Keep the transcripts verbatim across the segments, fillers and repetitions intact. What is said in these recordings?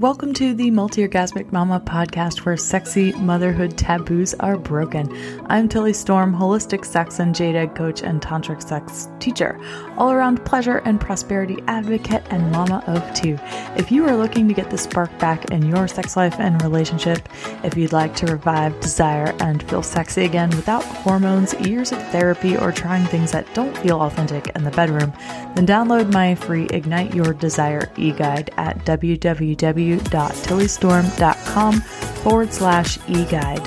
Welcome to the Multi-orgasmic Mama podcast, where sexy motherhood taboos are broken. I'm Tilly Storm, holistic sex and jade egg coach and tantric sex teacher, all-around pleasure and prosperity advocate, and mama of two. If you are looking to get the spark back in your sex life and relationship, if you'd like to revive desire and feel sexy again without hormones, years of therapy, or trying things that don't feel authentic in the bedroom, then download my free Ignite Your Desire e-guide at www. www.tillystorm.com forward slash e-guide.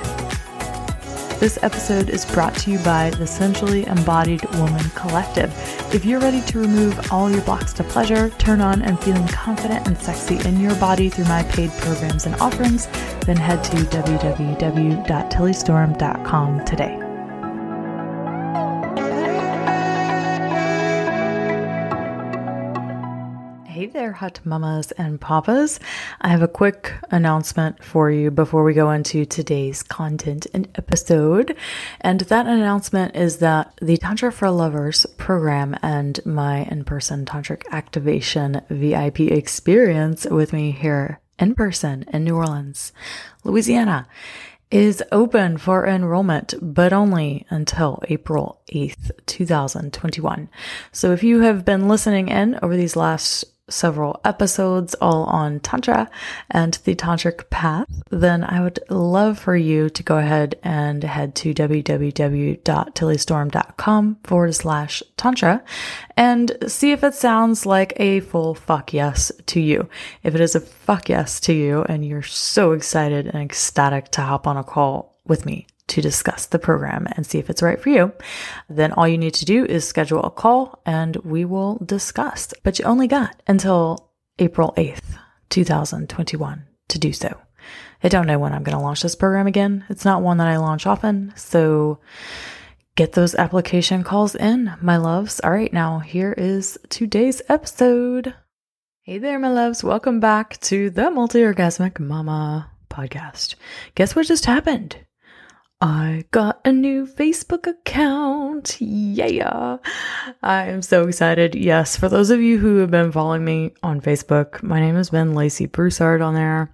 This episode is brought to you by the Sensually Embodied Woman Collective. If you're ready to remove all your blocks to pleasure, turn on and feeling confident and sexy in your body through my paid programs and offerings, then head to www dot tilly storm dot com today. Hey there, hot mamas and papas. I have a quick announcement for you before we go into today's content and episode. And that announcement is that the Tantra for Lovers program and my in-person Tantric Activation V I P experience with me here in person in New Orleans, Louisiana, is open for enrollment, but only until April eighth, two thousand twenty-one. So if you have been listening in over these last several episodes, all on Tantra and the Tantric Path, then I would love for you to go ahead and head to www.tillystorm.com forward slash Tantra and see if it sounds like a full fuck yes to you. If it is a fuck yes to you and you're so excited and ecstatic to hop on a call with me to discuss the program and see if it's right for you, then all you need to do is schedule a call and we will discuss. But you only got until April eighth, two thousand twenty-one to do so. I don't know when I'm going to launch this program again. It's not one that I launch often. So get those application calls in, my loves. All right, now here is today's episode. Hey there, my loves. Welcome back to the Multi-Orgasmic Mama podcast. Guess what just happened? I got a new Facebook account. Yeah. I am so excited. Yes. For those of you who have been following me on Facebook, my name has been Lacey Broussard on there.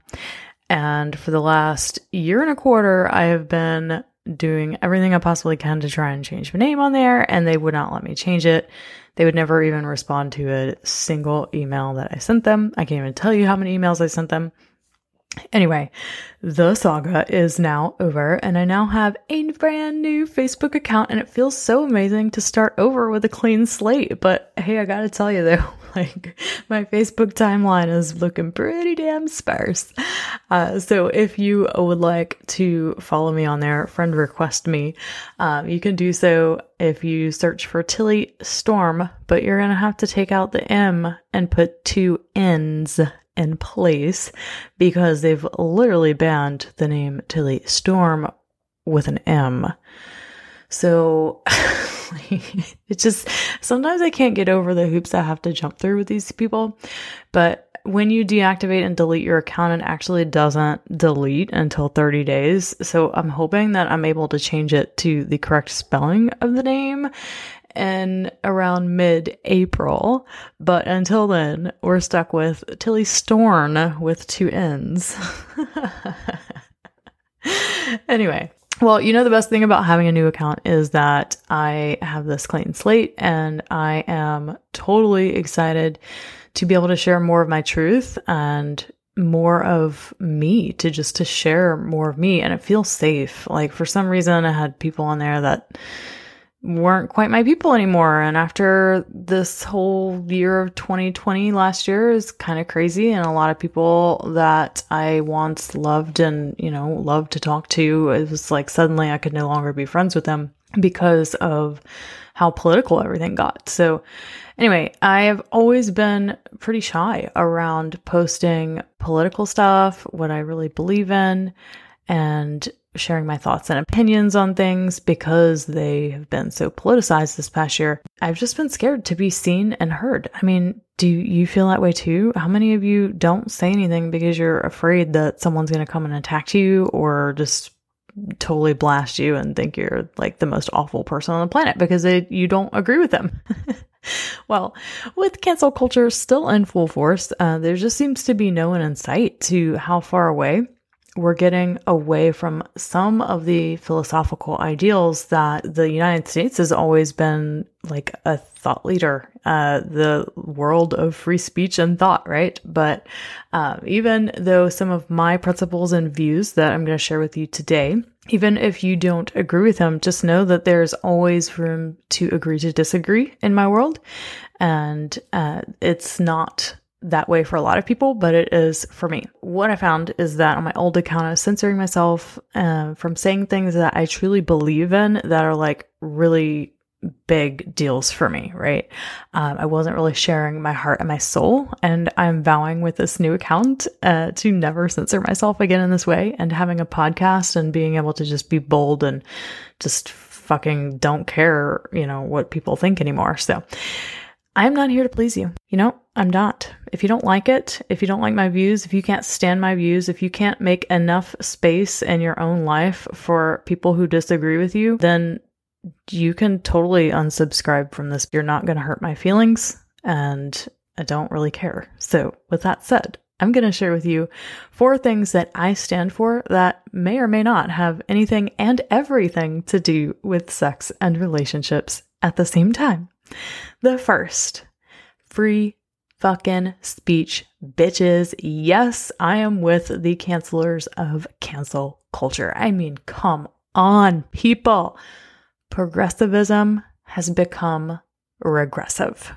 And for the last year and a quarter, I have been doing everything I possibly can to try and change my name on there. And they would not let me change it. They would never even respond to a single email that I sent them. I can't even tell you how many emails I sent them. Anyway, the saga is now over and I now have a brand new Facebook account, and it feels so amazing to start over with a clean slate. But hey, I gotta tell you though, like my Facebook timeline is looking pretty damn sparse. Uh, so if you would like to follow me on there, friend request me, um, you can do so if you search for Tilly Storm, but you're gonna have to take out the M and put two N's in place because they've literally banned the name Tilly Storm with an M. So it's just, sometimes I can't get over the hoops I have to jump through with these people. But when you deactivate and delete your account, it actually doesn't delete until thirty days. So I'm hoping that I'm able to change it to the correct spelling of the name in around mid-April, but until then, we're stuck with Tilly Storm with two N's. Anyway, well, you know, the best thing about having a new account is that I have this clean slate, and I am totally excited to be able to share more of my truth and more of me, to just to share more of me, and it feels safe. Like for some reason, I had people on there that weren't quite my people anymore. And after this whole year of twenty twenty, last year is kind of crazy. And a lot of people that I once loved and, you know, loved to talk to, it was like suddenly I could no longer be friends with them because of how political everything got. So anyway, I have always been pretty shy around posting political stuff, what I really believe in, and sharing my thoughts and opinions on things because they have been so politicized this past year. I've just been scared to be seen and heard. I mean, do you feel that way too? How many of you don't say anything because you're afraid that someone's going to come and attack you or just totally blast you and think you're like the most awful person on the planet because they, you don't agree with them? Well, with cancel culture still in full force, uh, there just seems to be no end in sight to how far away we're getting away from some of the philosophical ideals that the United States has always been like a thought leader, uh, the world of free speech and thought, right? But uh, even though some of my principles and views that I'm going to share with you today, even if you don't agree with them, just know that there's always room to agree to disagree in my world. And uh, it's not that way for a lot of people, but it is for me. What I found is that on my old account, I was censoring myself uh, from saying things that I truly believe in that are like really big deals for me, right? Um, I wasn't really sharing my heart and my soul, and I'm vowing with this new account uh, to never censor myself again in this way, and having a podcast and being able to just be bold and just fucking don't care, you know, what people think anymore. So I'm not here to please you. You know, I'm not. If you don't like it, if you don't like my views, if you can't stand my views, if you can't make enough space in your own life for people who disagree with you, then you can totally unsubscribe from this. You're not going to hurt my feelings, and I don't really care. So with that said, I'm going to share with you four things that I stand for that may or may not have anything and everything to do with sex and relationships at the same time. The first, free fucking speech, bitches. Yes, I am with the cancelers of cancel culture. I mean, come on, people. Progressivism has become regressive.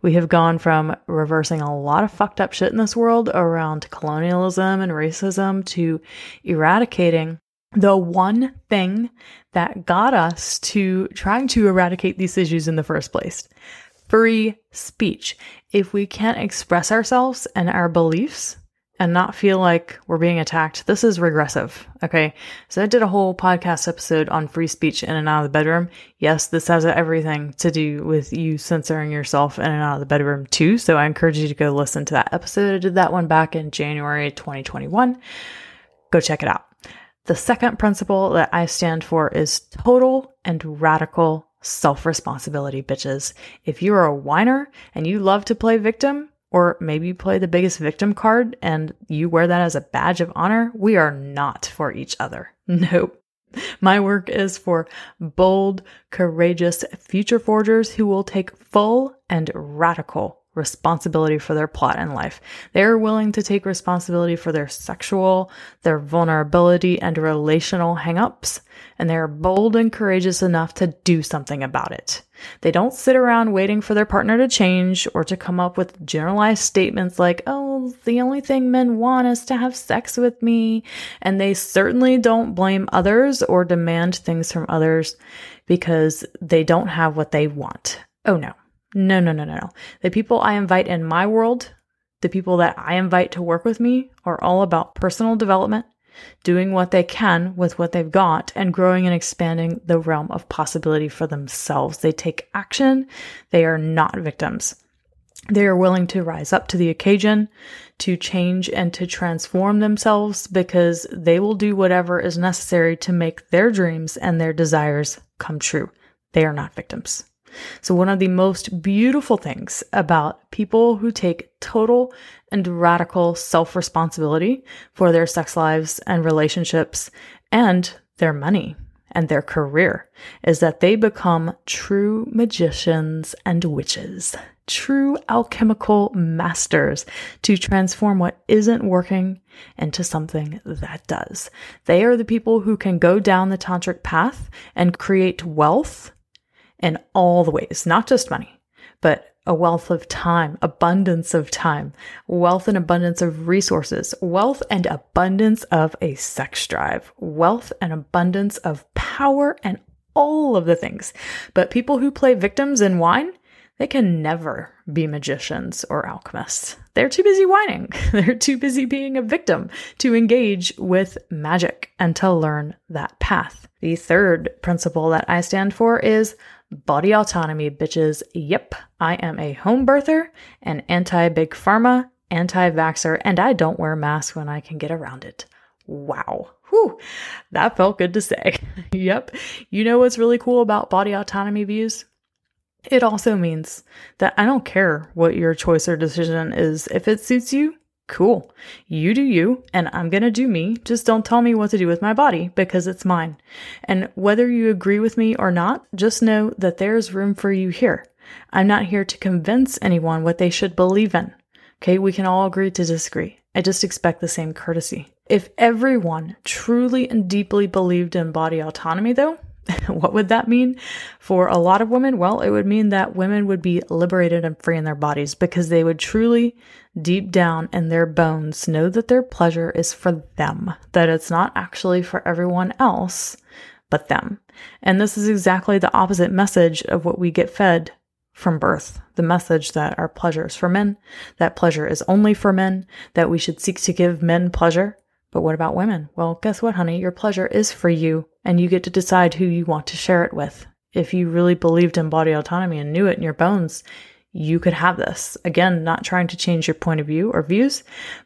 We have gone from reversing a lot of fucked up shit in this world around colonialism and racism to eradicating the one thing that got us to trying to eradicate these issues in the first place. Free speech. If we can't express ourselves and our beliefs and not feel like we're being attacked, this is regressive. Okay. So I did a whole podcast episode on free speech in and out of the bedroom. Yes, this has everything to do with you censoring yourself in and out of the bedroom too. So I encourage you to go listen to that episode. I did that one back in January twenty twenty-one. Go check it out. The second principle that I stand for is total and radical self-responsibility, bitches. If you're a whiner and you love to play victim, or maybe you play the biggest victim card and you wear that as a badge of honor, we are not for each other. Nope. My work is for bold, courageous future forgers who will take full and radical responsibility for their plot in life. They're willing to take responsibility for their sexual, their vulnerability, and relational hangups, and they're bold and courageous enough to do something about it. They don't sit around waiting for their partner to change or to come up with generalized statements like, oh, the only thing men want is to have sex with me. And they certainly don't blame others or demand things from others because they don't have what they want. Oh, no. No, no, no, no, no. The people I invite in my world, the people that I invite to work with me, are all about personal development, doing what they can with what they've got, and growing and expanding the realm of possibility for themselves. They take action. They are not victims. They are willing to rise up to the occasion, to change and to transform themselves, because they will do whatever is necessary to make their dreams and their desires come true. They are not victims. So one of the most beautiful things about people who take total and radical self-responsibility for their sex lives and relationships and their money and their career is that they become true magicians and witches, true alchemical masters to transform what isn't working into something that does. They are the people who can go down the tantric path and create wealth in all the ways, not just money, but a wealth of time, abundance of time, wealth and abundance of resources, wealth and abundance of a sex drive, wealth and abundance of power, and all of the things. But people who play victims and whine, they can never be magicians or alchemists. They're too busy whining. They're too busy being a victim to engage with magic and to learn that path. The third principle that I stand for is body autonomy, bitches. Yep, I am a home birther and anti-big pharma, anti-vaxxer, and I don't wear masks when I can get around it. Wow. Whew. That felt good to say. Yep. You know what's really cool about body autonomy views? It also means that I don't care what your choice or decision is. If it suits you, cool. You do you, and I'm going to do me. Just don't tell me what to do with my body because it's mine. And whether you agree with me or not, just know that there's room for you here. I'm not here to convince anyone what they should believe in. Okay, we can all agree to disagree. I just expect the same courtesy. If everyone truly and deeply believed in body autonomy, though, what would that mean for a lot of women? Well, it would mean that women would be liberated and free in their bodies because they would truly, deep down in their bones, know that their pleasure is for them, that it's not actually for everyone else but them. And this is exactly the opposite message of what we get fed from birth. The message that our pleasure is for men, that pleasure is only for men, that we should seek to give men pleasure. But what about women? Well, guess what, honey? Your pleasure is for you, and you get to decide who you want to share it with. If you really believed in body autonomy and knew it in your bones, you could have this. Again, not trying to change your point of view or views,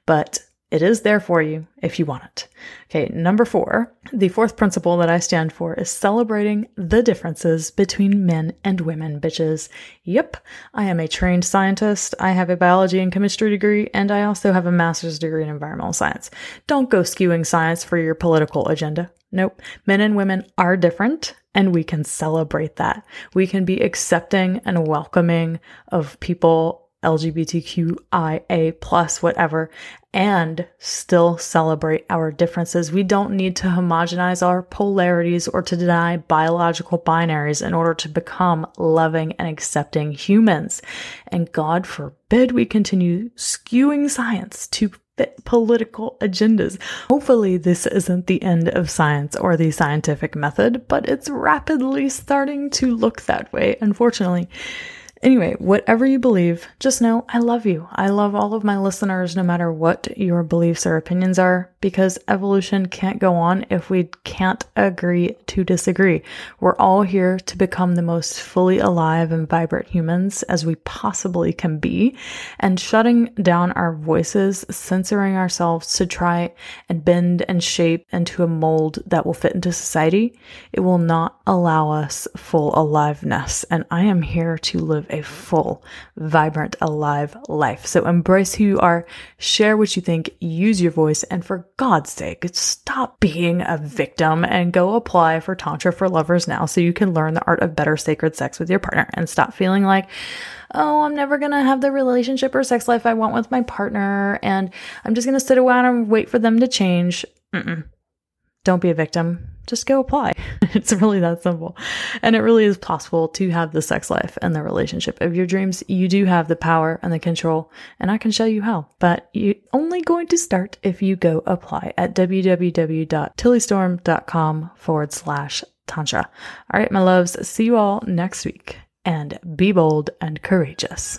but it is there for you if you want it. Okay, number four, the fourth principle that I stand for is celebrating the differences between men and women, bitches. Yep, I am a trained scientist. I have a biology and chemistry degree, and I also have a master's degree in environmental science. Don't go skewing science for your political agenda. Nope. Men and women are different, and we can celebrate that. We can be accepting and welcoming of people, L G B T Q I A plus, whatever, and still celebrate our differences. We don't need to homogenize our polarities or to deny biological binaries in order to become loving and accepting humans. And God forbid we continue skewing science to political agendas. Hopefully this isn't the end of science or the scientific method, but it's rapidly starting to look that way, unfortunately. Anyway, whatever you believe, just know I love you. I love all of my listeners, no matter what your beliefs or opinions are, because evolution can't go on if we can't agree to disagree. We're all here to become the most fully alive and vibrant humans as we possibly can be, and shutting down our voices, censoring ourselves to try and bend and shape into a mold that will fit into society, it will not allow us full aliveness. And I am here to live a full, vibrant, alive life. So embrace who you are, share what you think, use your voice, and for God's sake, stop being a victim and go apply for Tantra for Lovers now so you can learn the art of better sacred sex with your partner and stop feeling like, oh, I'm never going to have the relationship or sex life I want with my partner and I'm just going to sit around and wait for them to change. Mm-mm. Don't be a victim. Just go apply. It's really that simple. And it really is possible to have the sex life and the relationship of your dreams. You do have the power and the control, and I can show you how, but you're only going to start if you go apply at www.tillystorm.com forward slash tantra. All right, my loves, see you all next week, and be bold and courageous.